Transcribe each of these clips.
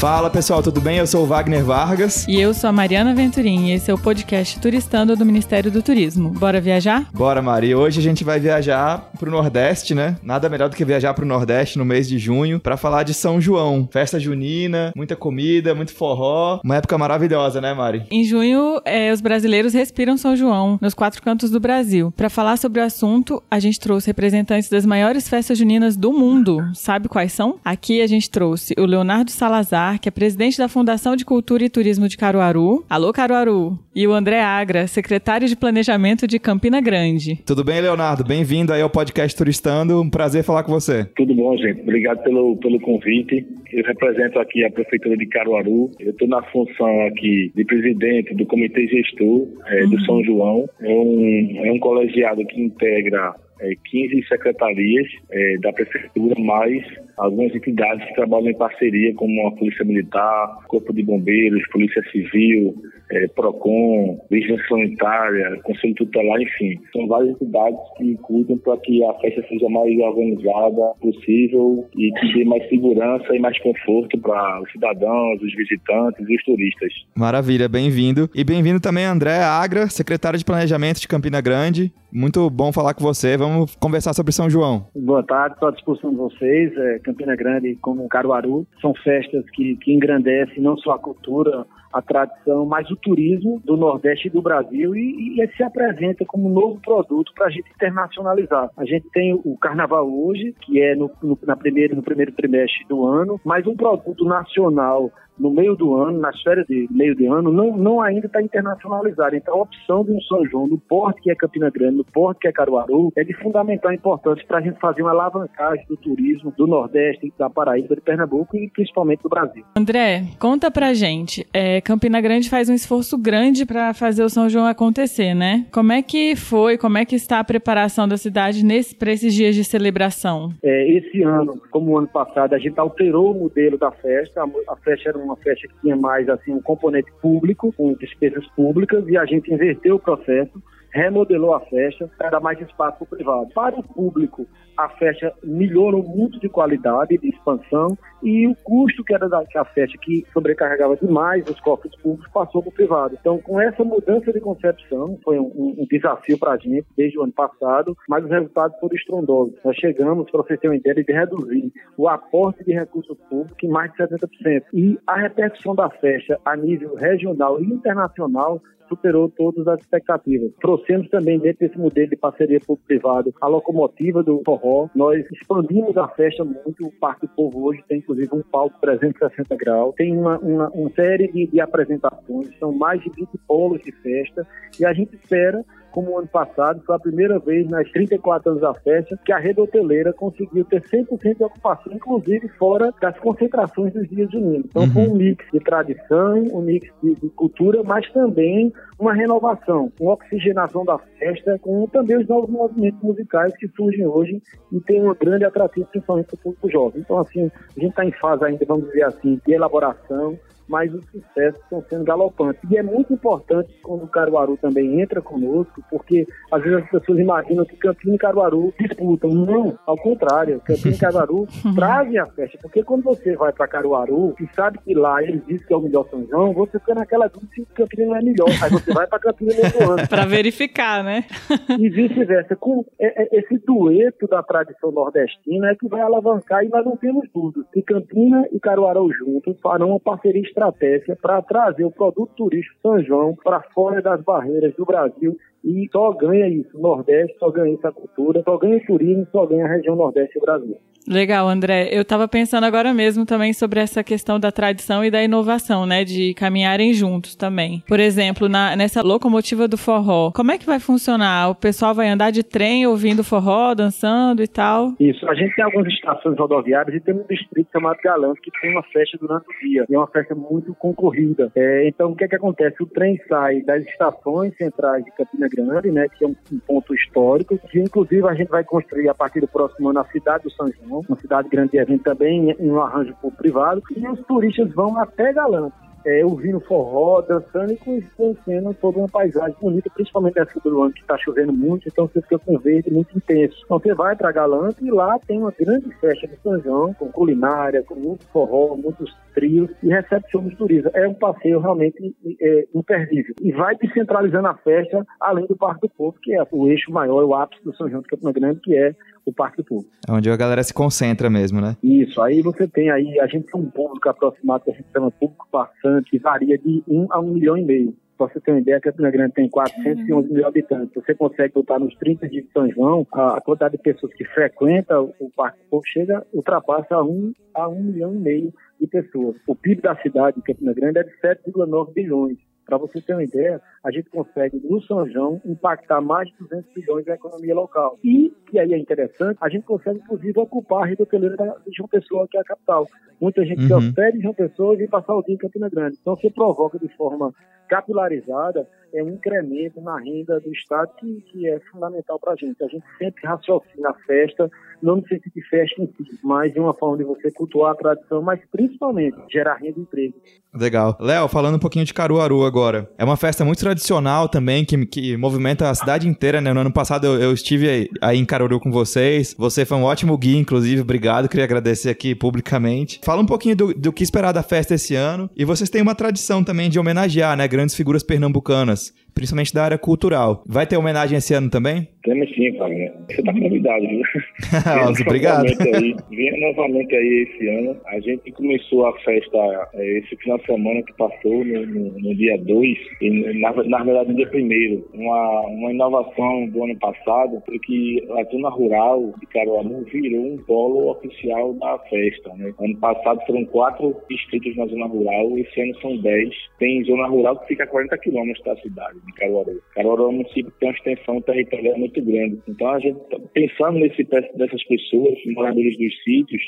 Fala pessoal, tudo bem? Eu sou o Wagner Vargas. E eu sou a Mariana Venturini e esse é o podcast Turistando do Ministério do Turismo. Bora viajar? Bora, Mari. Hoje a gente vai viajar pro Nordeste, né? Nada melhor do que viajar pro Nordeste no mês de junho pra falar de São João. Festa junina, muita comida, muito forró. Uma época maravilhosa, né, Mari? Em junho, os brasileiros respiram São João nos quatro cantos do Brasil. Pra falar sobre o assunto, a gente trouxe representantes das maiores festas juninas do mundo. Sabe quais são? Aqui a gente trouxe o Leonardo Salazar, que é presidente da Fundação de Cultura e Turismo de Caruaru. Alô, Caruaru! E o André Agra, secretário de Planejamento de Campina Grande. Tudo bem, Leonardo? Bem-vindo aí ao podcast Turistando. Um prazer falar com você. Tudo bom, gente. Obrigado pelo convite. Eu represento aqui a Prefeitura de Caruaru. Eu estou na função aqui de presidente do Comitê Gestor do São João. É um colegiado que integra 15 secretarias da prefeitura, mais algumas entidades que trabalham em parceria, como a Polícia Militar, Corpo de Bombeiros, Polícia Civil, PROCON, Vigilância Sanitária, Conselho Tutelar, enfim. São várias entidades que cuidam para que a festa seja mais organizada possível e que dê mais segurança e mais conforto para os cidadãos, os visitantes e os turistas. Maravilha, bem-vindo. E bem-vindo também André Agra, secretário de Planejamento de Campina Grande. Muito bom falar com você. Vamos conversar sobre São João. Boa tarde, estou à disposição de vocês. Campina Grande, como Caruaru, são festas que engrandecem não só a cultura, a tradição, mas o turismo do Nordeste e do Brasil e ele se apresenta como um novo produto para a gente internacionalizar. A gente tem o Carnaval hoje, que é no primeiro trimestre do ano, mas um produto nacional no meio do ano, nas férias de meio de ano, não ainda está internacionalizado. Então, a opção de um São João no porto que é Campina Grande, no porto que é Caruaru, é de fundamental importância para a gente fazer uma alavancagem do turismo do Nordeste, da Paraíba, de Pernambuco e principalmente do Brasil. André, conta pra gente. Campina Grande faz um esforço grande para fazer o São João acontecer, né? Como é que foi, como é que está a preparação da cidade para esses dias de celebração? Esse ano, como o ano passado, a gente alterou o modelo da festa. A festa era uma festa que tinha mais assim, um componente público, com despesas públicas, e a gente inverteu o processo, remodelou a festa para dar mais espaço para o privado. Para o público, a festa melhorou muito de qualidade, de expansão, e o custo que era da festa, que sobrecarregava demais os cofres públicos, passou para o privado. Então, com essa mudança de concepção, foi um desafio para a gente desde o ano passado, mas os resultados foram estrondosos. Nós chegamos, para vocês terem uma ideia, de reduzir o aporte de recursos públicos em mais de 70%. E a repercussão da festa a nível regional e internacional superou todas as expectativas. Trouxemos também, dentro desse modelo de parceria público-privado, a locomotiva do forró. Nós expandimos a festa muito. O Parque do Povo hoje tem, inclusive, um palco 360 graus. Tem uma série de apresentações. São mais de 20 polos de festa. E a gente espera, como o ano passado, foi a primeira vez nas 34 anos da festa que a rede hoteleira conseguiu ter 100% de ocupação, inclusive fora das concentrações dos dias juninos. Então, foi um mix de tradição, um mix de cultura, mas também uma renovação, uma oxigenação da festa, com também os novos movimentos musicais que surgem hoje e tem um grande atrativo, principalmente para o público jovem. Então, assim, a gente está em fase ainda, vamos dizer assim, de elaboração, mas os sucessos estão sendo galopantes. E é muito importante quando o Caruaru também entra conosco, porque às vezes as pessoas imaginam que Campina e Caruaru disputam. Não, ao contrário, Campina e Caruaru trazem a festa, porque quando você vai para Caruaru e sabe que lá eles dizem que é o melhor São João, você fica naquela dúvida se Campina não é melhor. Aí você vai para Campina no outro ano. Para verificar, né? E vice-versa. Com esse dueto da tradição nordestina é que vai alavancar, e nós não temos dúvidas que Campina e Caruaru juntos farão uma parceria estratégia para trazer o produto turístico São João para fora das barreiras do Brasil. E só ganha isso o Nordeste, só ganha isso a cultura, só ganha o turismo, só ganha a região Nordeste do Brasil. Legal, André. Eu estava pensando agora mesmo também sobre essa questão da tradição e da inovação, né? De caminharem juntos também. Por exemplo, nessa locomotiva do forró, como é que vai funcionar? O pessoal vai andar de trem ouvindo forró, dançando e tal? Isso. A gente tem algumas estações rodoviárias e tem um distrito chamado Galãs que tem uma festa durante o dia. É uma festa muito concorrida. Então, o que é que acontece? O trem sai das estações centrais de Campina Grande, né? Que é um ponto histórico, que inclusive a gente vai construir a partir do próximo ano a cidade do São João, uma cidade grande de evento também, em um arranjo público-privado, e os turistas vão até Galante. ouvindo forró, dançando e conhecendo toda uma paisagem bonita, principalmente nessa época do ano que está chovendo muito, então você fica com um verde muito intenso. Então você vai para Galãs e lá tem uma grande festa de São João, com culinária, com muito forró, muitos trios e recepção dos turistas. É um passeio realmente imperdível. E vai descentralizando a festa, além do Parque do Povo, que é o eixo maior, o ápice do São João de Campina Grande, que é o Parque do Povo. É onde a galera se concentra mesmo, né? Isso, aí você tem aí, a gente tem um público aproximado, a gente tem um público passante, que varia de 1 a 1,5 milhão. Pra você ter uma ideia, Campina Grande tem 411 mil habitantes. Você consegue botar nos 30 dias de São João, a quantidade de pessoas que frequentam o Parque do Povo ultrapassa a 1,5 milhão de pessoas. O PIB da cidade de Campina Grande é de 7,9 bilhões. Para você ter uma ideia, a gente consegue, no São João, impactar mais de 200 bilhões na economia local. E, que aí é interessante, a gente consegue, inclusive, ocupar a rede hoteleira de João Pessoa, que é a capital. Muita gente se hospeda em João Pessoa e vem passar o dia em Campina Grande. Então, você provoca de forma capilarizada um incremento na renda do Estado que é fundamental para a gente. A gente sempre raciocina a festa, não no sentido de festa em si, mas de uma forma de você cultuar a tradição, mas principalmente gerar renda e emprego. Legal. Léo, falando um pouquinho de Caruaru agora. É uma festa muito tradicional também, que movimenta a cidade inteira, né? No ano passado eu estive aí em Caruaru com vocês. Você foi um ótimo guia, inclusive. Obrigado, queria agradecer aqui publicamente. Fala um pouquinho do que esperar da festa esse ano. E vocês têm uma tradição também de homenagear, né, grandes figuras pernambucanas, principalmente da área cultural. Vai ter homenagem esse ano também? Temos sim, Fagner. Você está convidado, viu? Obrigado. Venha novamente aí esse ano. A gente começou a festa esse final de semana que passou, no dia 2, e na verdade no dia 1º. Uma inovação do ano passado foi que a zona rural de Caruaru virou um polo oficial da festa, né? Ano passado foram 4 distritos na zona rural, esse ano são 10. Tem zona rural que fica a 40 quilômetros da cidade de Caruaru. Caruaru é um município que tem uma extensão territorial muito grande. Então, a gente, pensando nessas pessoas, moradores dos sítios,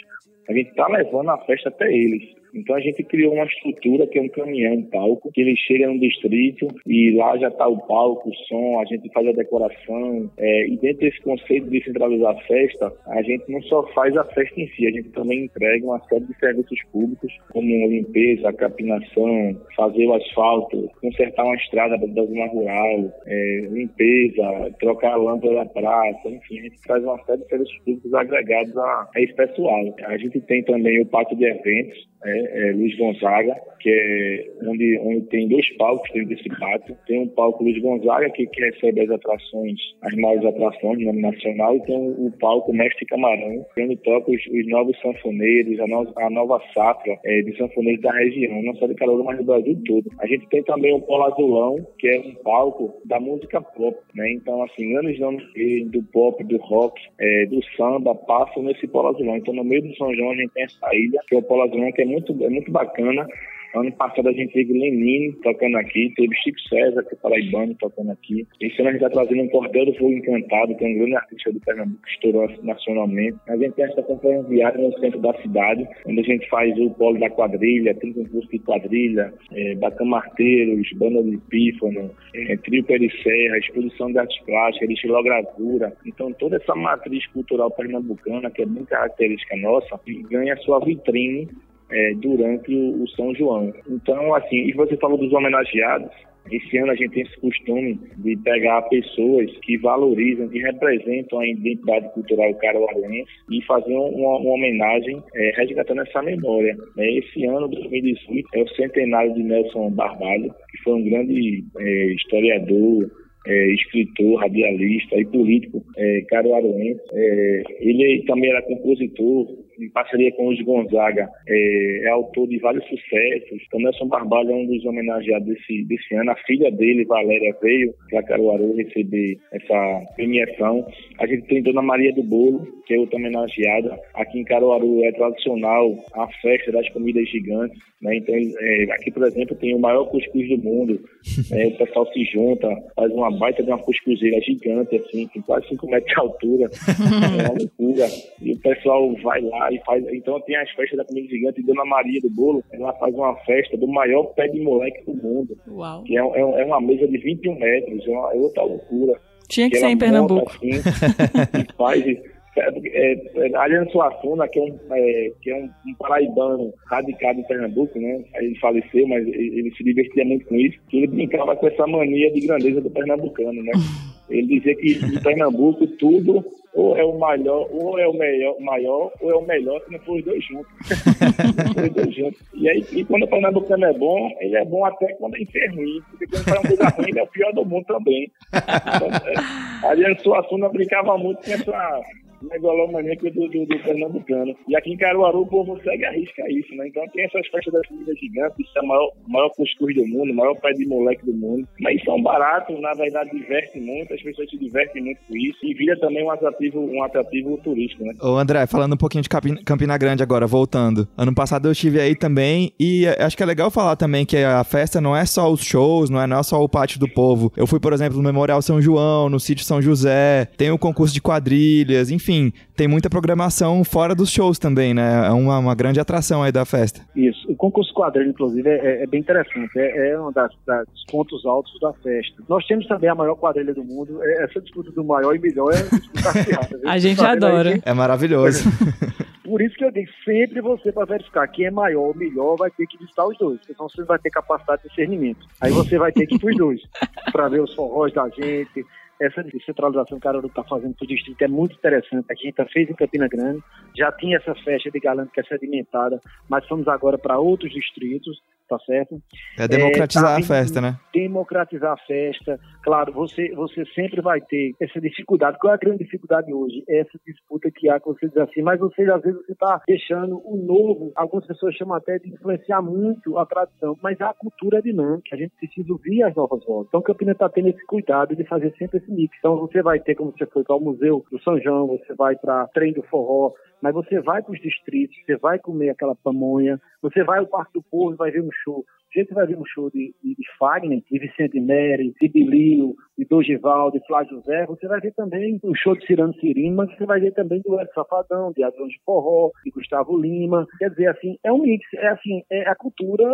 a gente está levando a festa até eles. Então, a gente criou uma estrutura que é um caminhão, um palco, que ele chega no distrito e lá já está o palco, o som, a gente faz a decoração. E dentro desse conceito de centralizar a festa, a gente não só faz a festa em si, a gente também entrega uma série de serviços públicos, como limpeza, capinação, fazer o asfalto, consertar uma estrada da zona rural, limpeza, trocar a lâmpada da praça, enfim, a gente faz uma série de serviços públicos agregados a esse pessoal. A gente tem também o pátio de eventos, Luiz Gonzaga, que é onde tem 2 palcos dentro desse pátio. Tem um palco Luiz Gonzaga, que recebe as maiores atrações no nome nacional, e tem o palco Mestre Camarão, onde toca os novos sanfoneiros, a nova safra de sanfoneiros da região, não só de Caruaru, mas do Brasil todo. A gente tem também o Polo Azulão, que é um palco da música pop, né? Então, assim, anos do pop, do rock, do samba, passam nesse Polo Azulão. Então, no meio do São João, a gente tem essa ilha, que é o Polo Azulão, que é muito bacana. Ano passado a gente teve Lenine tocando aqui, teve Chico César, que é paraibano, tocando aqui. Esse ano a gente está trazendo um Cordel do Fogo Encantado, que é um grande artista do Pernambuco, que estourou nacionalmente. A gente tem essa campanha viária no centro da cidade, onde a gente faz o polo da quadrilha, tem concurso de quadrilha, Marteiros, Banda de Epífano, Trio Pé de Serra, exposição de artes plásticas, estilogravura. Então toda essa matriz cultural pernambucana, que é bem característica nossa, ganha sua vitrine durante o São João. Então, assim, e você falou dos homenageados. Esse ano a gente tem esse costume de pegar pessoas que valorizam, que representam a identidade cultural caruaruense e fazer uma homenagem resgatando essa memória. Esse ano, 2018, é o centenário de Nelson Barbalho, que foi um grande historiador, escritor, radialista e político caruaruense. Ele também era compositor, em parceria com o Luiz Gonzaga, é autor de vários sucessos. Então, Nelson Barbalho é um dos homenageados desse ano. A filha dele, Valéria, veio para Caruaru receber essa premiação. A gente tem Dona Maria do Bolo, que é outra homenageada. Aqui em Caruaru é tradicional a festa das comidas gigantes, né? Então, aqui, por exemplo, tem o maior cuscuz do mundo. O pessoal se junta, faz uma baita de uma cuscuzeira gigante, assim, com quase 5 metros de altura. É uma loucura. E o pessoal vai lá e faz. Então tem as festas da comida gigante, e Dona Maria do Bolo, ela faz uma festa do maior pé de moleque do mundo. Uau. Que é uma mesa de 21 metros, é outra loucura. Tinha que ser em Pernambuco. Assim, e faz Allianz Suassuna, que é um paraibano radicado em Pernambuco, né? Ele faleceu, mas ele se divertia muito com isso. Ele brincava com essa mania de grandeza do pernambucano, né? Ele dizia que em Pernambuco tudo ou é o maior, ou é o maior, ou é o melhor, se não for os dois juntos. E aí, e quando o pernambucano é bom, ele é bom até quando é ruim, porque quando faz uma coisa ruim, ele é o pior do mundo também. Então, Allianz Suassuna brincava muito com essa megalomaníaca do pernambucano. E aqui em Caruaru, o povo segue a risca isso, né? Então tem essas festas das comidas gigantes, isso é o maior cuscuz do mundo, o maior pé de moleque do mundo. Mas são baratos, na verdade, divertem muito, as pessoas se divertem muito com isso e vira também um atrativo turístico, né? Ô André, falando um pouquinho de Campina Grande agora, voltando. Ano passado eu estive aí também e acho que é legal falar também que a festa não é só os shows, não é só o Pátio do Povo. Eu fui, por exemplo, no Memorial São João, no Sítio São José, tem o concurso de quadrilhas, enfim, tem muita programação fora dos shows também, né? É uma grande atração aí da festa. Isso. O concurso quadrilha, inclusive, é bem interessante. É um dos pontos altos da festa. Nós temos também a maior quadrilha do mundo. Essa disputa do maior e melhor é uma disputa afiada. A gente adora. Aí, é maravilhoso. Por isso que eu digo, sempre você, para verificar quem é maior ou melhor, vai ter que visitar os dois, senão você vai ter capacidade de discernimento. Aí você vai ter que ir para os dois, para ver os forrós da gente. Essa descentralização que o Caruaru está fazendo para o distrito é muito interessante. A gente já fez em Campina Grande, já tinha essa festa de Galãs que é sedimentada, mas fomos agora para outros distritos, tá certo? É democratizar a festa, né? Democratizar a festa. Claro, você sempre vai ter essa dificuldade. Qual é a grande dificuldade hoje? É essa disputa que há, que você diz assim, mas você, às vezes, você está deixando o novo, algumas pessoas chamam até de influenciar muito a tradição, mas a cultura é dinâmica, a gente precisa ouvir as novas vozes. Então, Campina está tendo esse cuidado de fazer sempre esse mix. Então, você vai ter, como você foi para o Museu do São João, você vai para Trem do Forró, mas você vai para os distritos, você vai comer aquela pamonha, você vai ao Parque do Povo e vai ver um show. A gente vai ver um show de Fagner, de Vicente Nery, de Bilio, de Dogival, de Flávio José. Você vai ver também um show de Cirano Cirino, mas você vai ver também do Hélio Safadão, de Adão de Forró, de Gustavo Lima. Quer dizer, assim, é um mix, é a cultura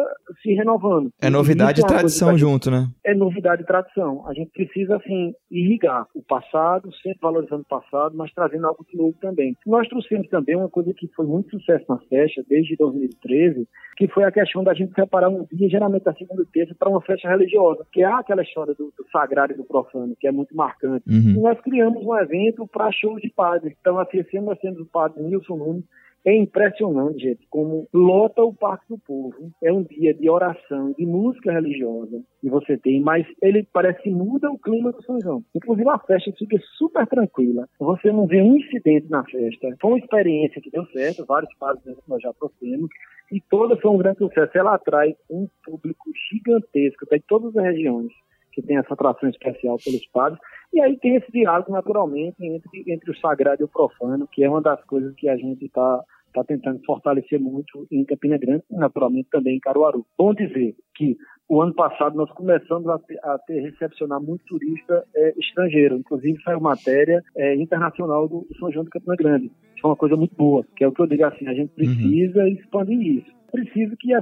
se renovando. É novidade e tradição junto, né? É novidade e tradição. A gente precisa, assim, irrigar o passado, sempre valorizando o passado, mas trazendo algo de novo também. Nós trouxemos também uma coisa que foi muito sucesso na festa, desde 2013, que foi a questão da gente separar um dia, geralmente a segunda e terça, para uma festa religiosa, que é aquela história do sagrado e do profano, que é muito marcante. Uhum. E nós criamos um evento para shows de padres. Então, assim, nós temos o padre Nilson Nunes. É impressionante, gente, como lota o Parque do Povo. É um dia de oração, de música religiosa que você tem, mas ele parece que muda o clima do São João. Inclusive, a festa fica super tranquila. Você não vê um incidente na festa. Foi uma experiência que deu certo, vários padres que nós já trouxemos, e todas são um grande sucesso. Ela atrai um público gigantesco, de todas as regiões, que tem essa atração especial pelos padres. E aí tem esse diálogo, naturalmente, entre o sagrado e o profano, que é uma das coisas que a gente está tentando fortalecer muito em Campina Grande e, naturalmente, também em Caruaru. Bom dizer que o ano passado nós começamos a recepcionar muito turista estrangeiro. Inclusive, saiu matéria internacional do São João de Campina Grande. Isso é uma coisa muito boa, que é o que eu digo assim, a gente precisa expandir isso. Precisa que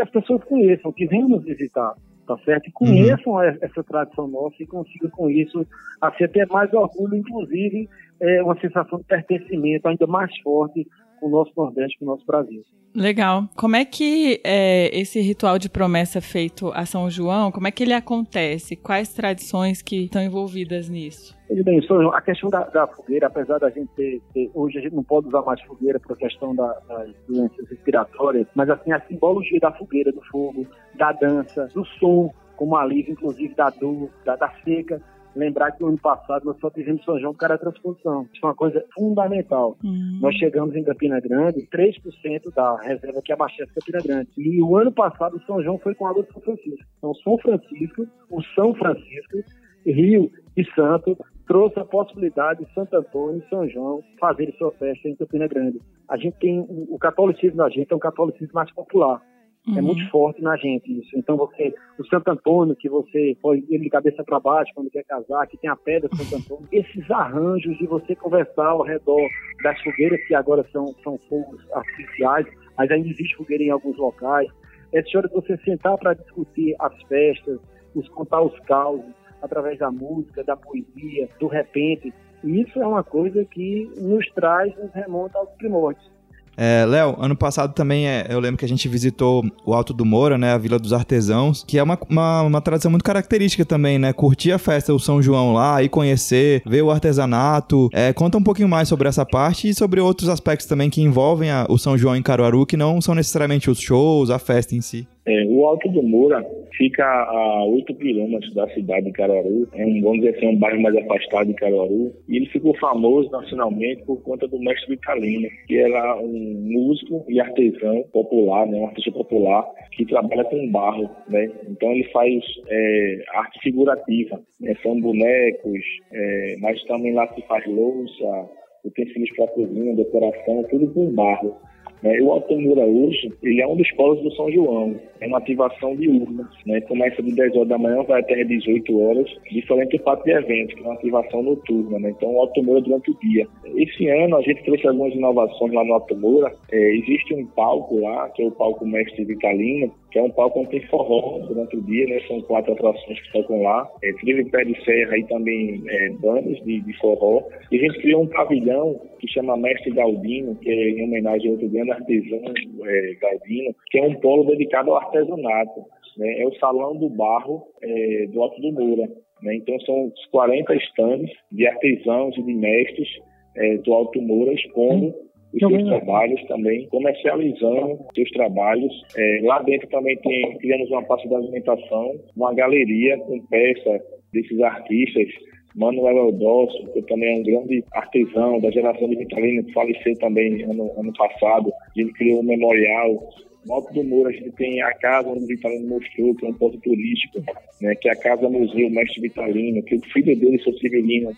as pessoas conheçam, que venham nos visitar. Tá certo? E conheçam essa tradição nossa e consigam com isso assim, até mais orgulho, inclusive uma sensação de pertencimento ainda mais forte com o nosso Nordeste, com o nosso Brasil. Legal. Como é que esse ritual de promessa feito a São João, como é que ele acontece? Quais tradições que estão envolvidas nisso? Bem, a questão da fogueira, apesar da gente ter hoje a gente não pode usar mais fogueira por questão das doenças respiratórias, mas assim, a simbologia da fogueira, do fogo, da dança, do som, como alívio, inclusive, da dor, da seca. Lembrar que no ano passado nós só tivemos São João por causa da transposição. Isso é uma coisa fundamental. Nós chegamos em Campina Grande, 3% da reserva que abastece Campina Grande. E o ano passado o São João foi com a água do São Francisco. Então o São Francisco, Rio e Santo trouxe a possibilidade de Santo Antônio e São João fazerem sua festa em Campina Grande. A gente tem o catolicismo da gente é um catolicismo mais popular. É muito forte na gente isso. Então o Santo Antônio, que você põe ele de cabeça para baixo quando quer casar, que tem a pedra do Santo Antônio, esses arranjos de você conversar ao redor das fogueiras, que agora são fogos artificiais, mas ainda existe fogueira em alguns locais. Essa hora de você sentar para discutir as festas, contar os causos através da música, da poesia, do repente. Isso é uma coisa que nos traz, nos remonta aos primórdios. Léo, ano passado também eu lembro que a gente visitou o Alto do Moura, né, a Vila dos Artesãos, que é uma tradição muito característica também, né, curtir a festa do São João lá, ir conhecer, ver o artesanato. Conta um pouquinho mais sobre essa parte e sobre outros aspectos também que envolvem o São João em Caruaru, que não são necessariamente os shows, a festa em si. O Alto do Moura fica a 8 quilômetros da cidade de Caruaru, vamos dizer assim, um bairro mais afastado de Caruaru, e ele ficou famoso nacionalmente por conta do Mestre Vitalino, que era um músico e artesão popular, né, um artista popular que trabalha com barro, né? Então ele faz arte figurativa, né? São bonecos, mas também lá se faz louça, utensílios para cozinha, decoração, tudo com barro. O Alto do Moura hoje, ele é um dos polos do São João. É uma ativação diurna, né? Começa de 10 horas da manhã, vai até 18 horas, diferente do fato de eventos, que é uma ativação noturna, né? Então, o Alto do Moura durante o dia. Esse ano, a gente trouxe algumas inovações lá no Alto do Moura. Existe um palco lá, que é o palco Mestre Vitalino, que é um palco onde tem forró durante o dia, né? São 4 atrações que tocam lá. Trio Pé de Serra e também bandas de forró. E a gente criou um pavilhão que chama Mestre Galdino, que é em homenagem ao outro grande artesão Galdino, que é um polo dedicado ao artesanato, né? É o Salão do Barro do Alto do Moura, né? Então são 40 estandes de artesãos e de mestres do Alto do Moura expondo os seus trabalhos também, comercializando os seus trabalhos. Lá dentro também criamos uma parte da alimentação, uma galeria com peças desses artistas. Manuel Eldócio, que também é um grande artesão da geração de Vitalino, que faleceu também ano passado. Ele criou um memorial. No Alto do Moura a gente tem a casa onde o Vitalino mostrou, que é um ponto turístico, né, que é a Casa Museu Mestre Vitalino, que o filho dele, seu Civilino,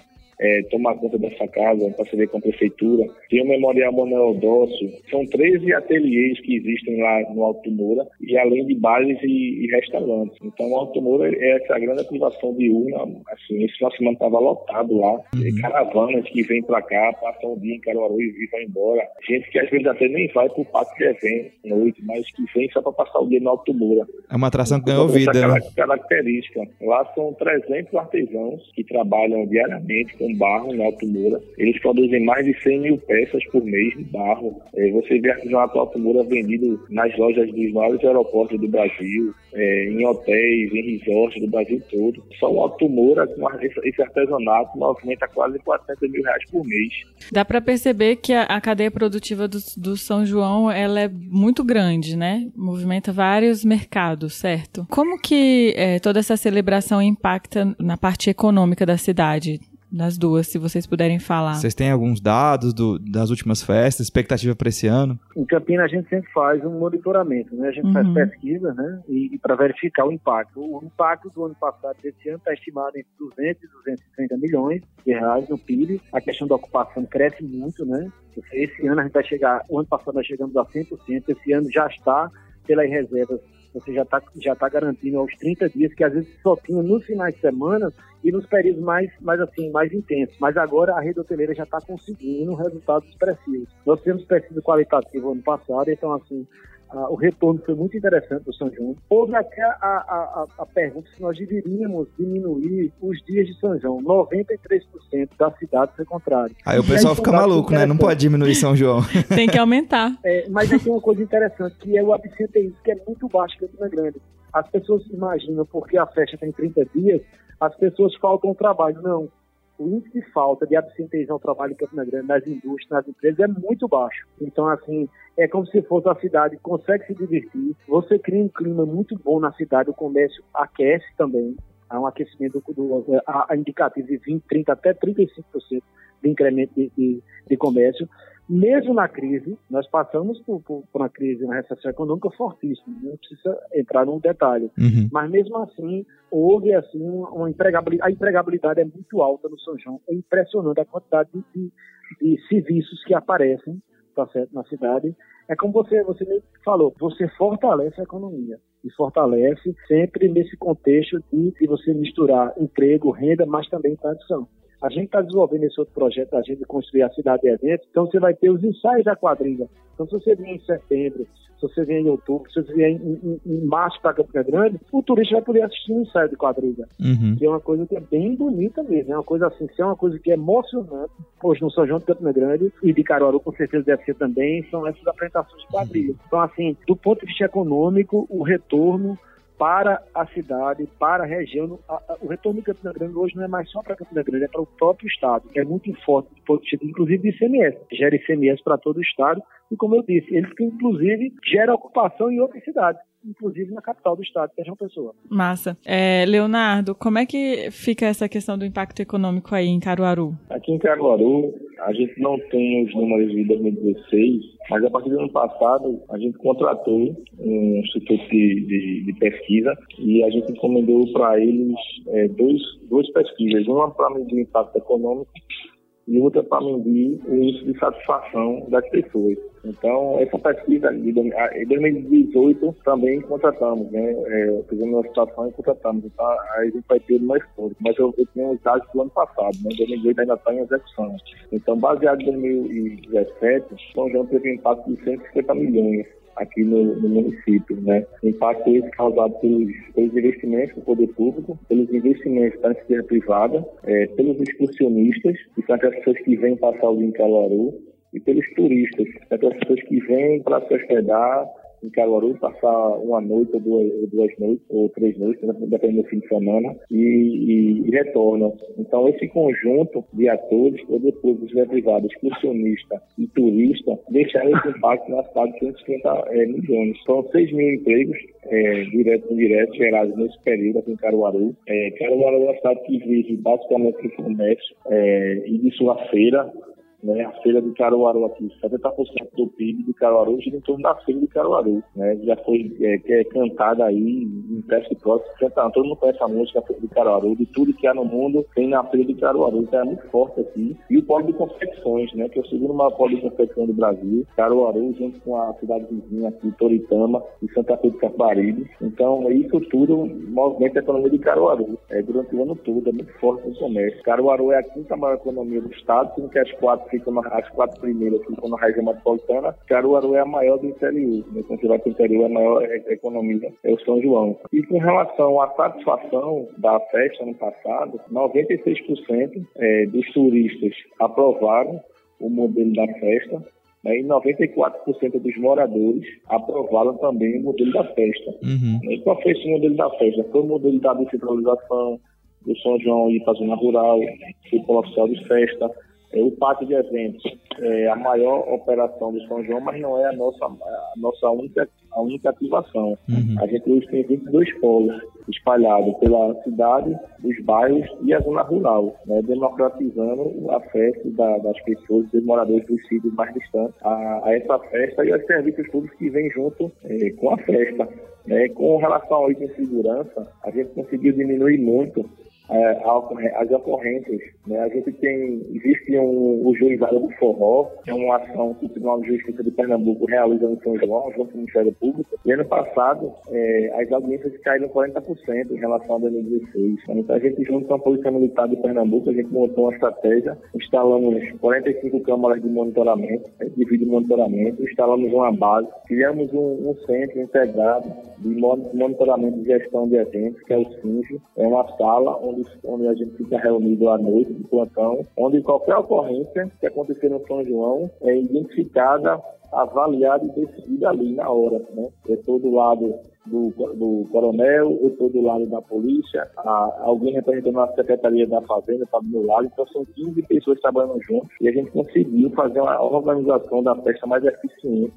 tomar conta dessa casa, parceria com a prefeitura. Tem o Memorial Manuel Eldócio. São 13 ateliês que existem lá no Alto do Moura, e além de bares e restaurantes. Então o Alto do Moura é essa grande ativação diurna, assim. Esse final de semana estava lotado lá. Caravanas que vêm pra cá, passam o dia em Caruaru e vão embora. Gente que às vezes até nem vai pro parque de evento à noite, mas que vem só pra passar o dia no Alto do Moura. É uma atração que ganhou vida, né? Característica. Lá são 300 artesãos que trabalham diariamente com barro no Alto Moura. Eles produzem mais de 100 mil peças por mês de barro. Você vê artesanato Alto Moura vendido nas lojas dos maiores aeroportos do Brasil, em hotéis, em resorts do Brasil todo. Só o Alto Moura, com esse artesanato, movimenta quase R$400 mil por mês. Dá para perceber que a cadeia produtiva do São João, ela é muito grande, né? Movimenta vários mercados, certo? Como que toda essa celebração impacta na parte econômica da cidade? Das duas, se vocês puderem falar. Vocês têm alguns dados das últimas festas, expectativa para esse ano? Em Campina a gente sempre faz um monitoramento, né? A gente faz pesquisa, né? E para verificar o impacto. O impacto do ano passado desse ano está estimado entre 200 e 230 milhões de reais no PIB. A questão da ocupação cresce muito, né? Esse ano a gente vai chegar, o ano passado nós chegamos a 100%, esse ano já está pelas reservas. Você já tá garantindo aos 30 dias, que às vezes só tinha nos finais de semana e nos períodos mais intensos. Mas agora a rede hoteleira já está conseguindo resultados expressivos. Nós fizemos pesquisa qualitativa ano passado, então assim, o retorno foi muito interessante do São João. Houve até a pergunta se nós deveríamos diminuir os dias de São João. 93% da cidade foi contrário. Aí o pessoal fica maluco, né? Não pode diminuir São João. Tem que aumentar. Mas tem uma coisa interessante, que é o absenteísmo, que é muito baixo em Campina Grande. As pessoas imaginam, porque a festa tem 30 dias, as pessoas faltam ao trabalho. Não. O índice de falta de absenteísmo ao trabalho em Campina Grande, nas indústrias, nas empresas, é muito baixo. Então, assim, é como se fosse a cidade, consegue se divertir, você cria um clima muito bom na cidade, o comércio aquece também, há um aquecimento a indicativo de 20%, 30% até 35% de incremento de comércio. Mesmo na crise, nós passamos por uma crise, uma recessão econômica fortíssima, não precisa entrar num detalhe. Mas mesmo assim, houve assim, uma empregabilidade, a empregabilidade é muito alta no São João, é impressionante a quantidade de serviços que aparecem, tá certo, na cidade. É como você mesmo falou, você fortalece a economia e fortalece sempre nesse contexto de você misturar emprego, renda, mas também tradição. A gente está desenvolvendo esse outro projeto da gente de construir a cidade de eventos, então você vai ter os ensaios da quadrilha. Então, se você vir em setembro, se se você vier em outubro, se você vier em março para Campina Grande, o turista vai poder assistir um ensaio de quadrilha. Uhum. Que é uma coisa que é bem bonita mesmo. É uma coisa assim, que é uma coisa que é emocionante. Hoje no São João de Campina Grande e de Caruaru, com certeza deve ser também, são essas apresentações de quadrilha. Uhum. Então, assim, do ponto de vista econômico, o retorno para a cidade, para a região. O retorno de Campina Grande hoje não é mais só para Campina Grande, é para o próprio estado, que é muito forte, inclusive de ICMS. Gera ICMS para todo o estado e, como eu disse, eles que, inclusive, geram ocupação em outras cidades, inclusive na capital do estado, que é João Pessoa. Massa. Leonardo, como é que fica essa questão do impacto econômico aí em Caruaru? Aqui em Caruaru, a gente não tem os números de 2016, mas a partir do ano passado, a gente contratou um instituto de pesquisa e a gente encomendou para eles duas pesquisas, uma para medir o impacto econômico e outra para medir o índice de satisfação das pessoas. Então, essa pesquisa de 2018 também contratamos, né? Fizemos uma situação e contratamos. Então, a gente vai ter mais coisas. Mas eu tenho os dados do ano passado, né? 2018 ainda está em execução. Então, baseado em 2017, São João teve um impacto de 150 milhões aqui no município, né? Impacto esse causado pelos investimentos do poder público, pelos investimentos da iniciativa privada, pelos excursionistas, que são aquelas pessoas que vêm passar o dia em Caruaru, e pelos turistas, aquelas pessoas que vêm para se hospedar em Caruaru, passar uma noite, ou duas noites, ou três noites, dependendo do fim de semana, e retornam. Então, esse conjunto de atores, poder público, privado, excursionista e turista, deixaram esse impacto na cidade de 150 milhões. São 6 mil empregos, direto e indireto, gerados nesse período aqui em Caruaru. Caruaru é uma cidade que vive basicamente de comércio e de sua feira. Né, a feira de Caruaru aqui, 70% do PIB de Caruaru gira em torno da feira de Caruaru, né, já foi cantada aí em teste próximo, todo mundo conhece a música da feira de Caruaru, de tudo que há no mundo tem na feira de Caruaru, então é muito forte aqui, e o polo de confecções, né, que é o segundo maior polo de confecção do Brasil, Caruaru, junto com a cidade vizinha aqui, Toritama e Santa Cruz de Capibaribe, então isso tudo movimenta a economia de Caruaru, durante o ano todo, é muito forte no comércio. Caruaru é a quinta maior economia do estado, sendo que as quatro primeiras ficam na região metropolitana. Caruaru é a maior do interior, né? Quando você vai para o interior, a maior economia é o São João. E com relação à satisfação da festa no passado, 96% dos turistas aprovaram o modelo da festa, né? E 94% dos moradores aprovaram também o modelo da festa. Uhum. E qual foi esse modelo da festa? Foi o modelo da descentralização, do São João ir para a zona rural, ir para o oficial de festa. O pátio de eventos é a maior operação do São João, mas não é a nossa única ativação. Uhum. A gente hoje tem 22 polos espalhados pela cidade, os bairros e a zona rural, né, democratizando a festa das pessoas, dos moradores dos sítios mais distantes a essa festa e aos serviços públicos que vêm junto com a festa. Com relação ao item segurança, a gente conseguiu diminuir muito as ocorrências, né? A gente existe o juizado do forró, que é uma ação que o Tribunal de Justiça de Pernambuco realiza no São João, junto com o Ministério Público, e ano passado as audiências caíram 40% em relação a 2016. Então a gente, junto com a Polícia Militar de Pernambuco, a gente montou uma estratégia, instalamos 45 câmaras de monitoramento, de vídeo monitoramento, instalamos uma base, criamos um centro integrado de monitoramento e gestão de eventos, que é o SINGE, é uma sala onde a gente fica reunido à noite de plantão, onde qualquer ocorrência que acontecer no São João é identificada, avaliada e decidida ali na hora, né? Eu estou do lado do coronel, eu estou do lado da polícia, alguém representando a Secretaria da Fazenda está do meu lado, então são 15 pessoas trabalhando juntos e a gente conseguiu fazer uma organização da festa mais eficiente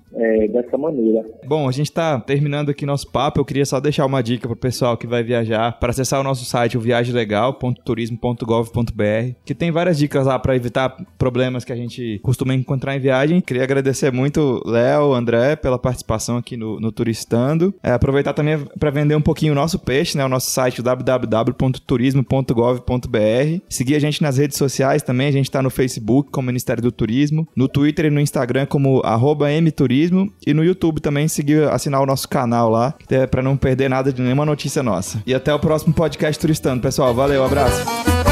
dessa maneira. Bom, a gente está terminando aqui nosso papo, eu queria só deixar uma dica para o pessoal que vai viajar, para acessar o nosso site, o viagemlegal.turismo.gov.br, que tem várias dicas lá para evitar problemas que a gente costuma encontrar em viagem. Queria agradecer muito Léo, André, pela participação aqui no Turistando. Aproveitar também para vender um pouquinho o nosso peixe, né? O nosso site www.turismo.gov.br. Seguir a gente nas redes sociais também. A gente está no Facebook como Ministério do Turismo, no Twitter e no Instagram como @mturismo e no YouTube também seguir, assinar o nosso canal lá para não perder nada de nenhuma notícia nossa. E até o próximo podcast Turistando, pessoal. Valeu, abraço!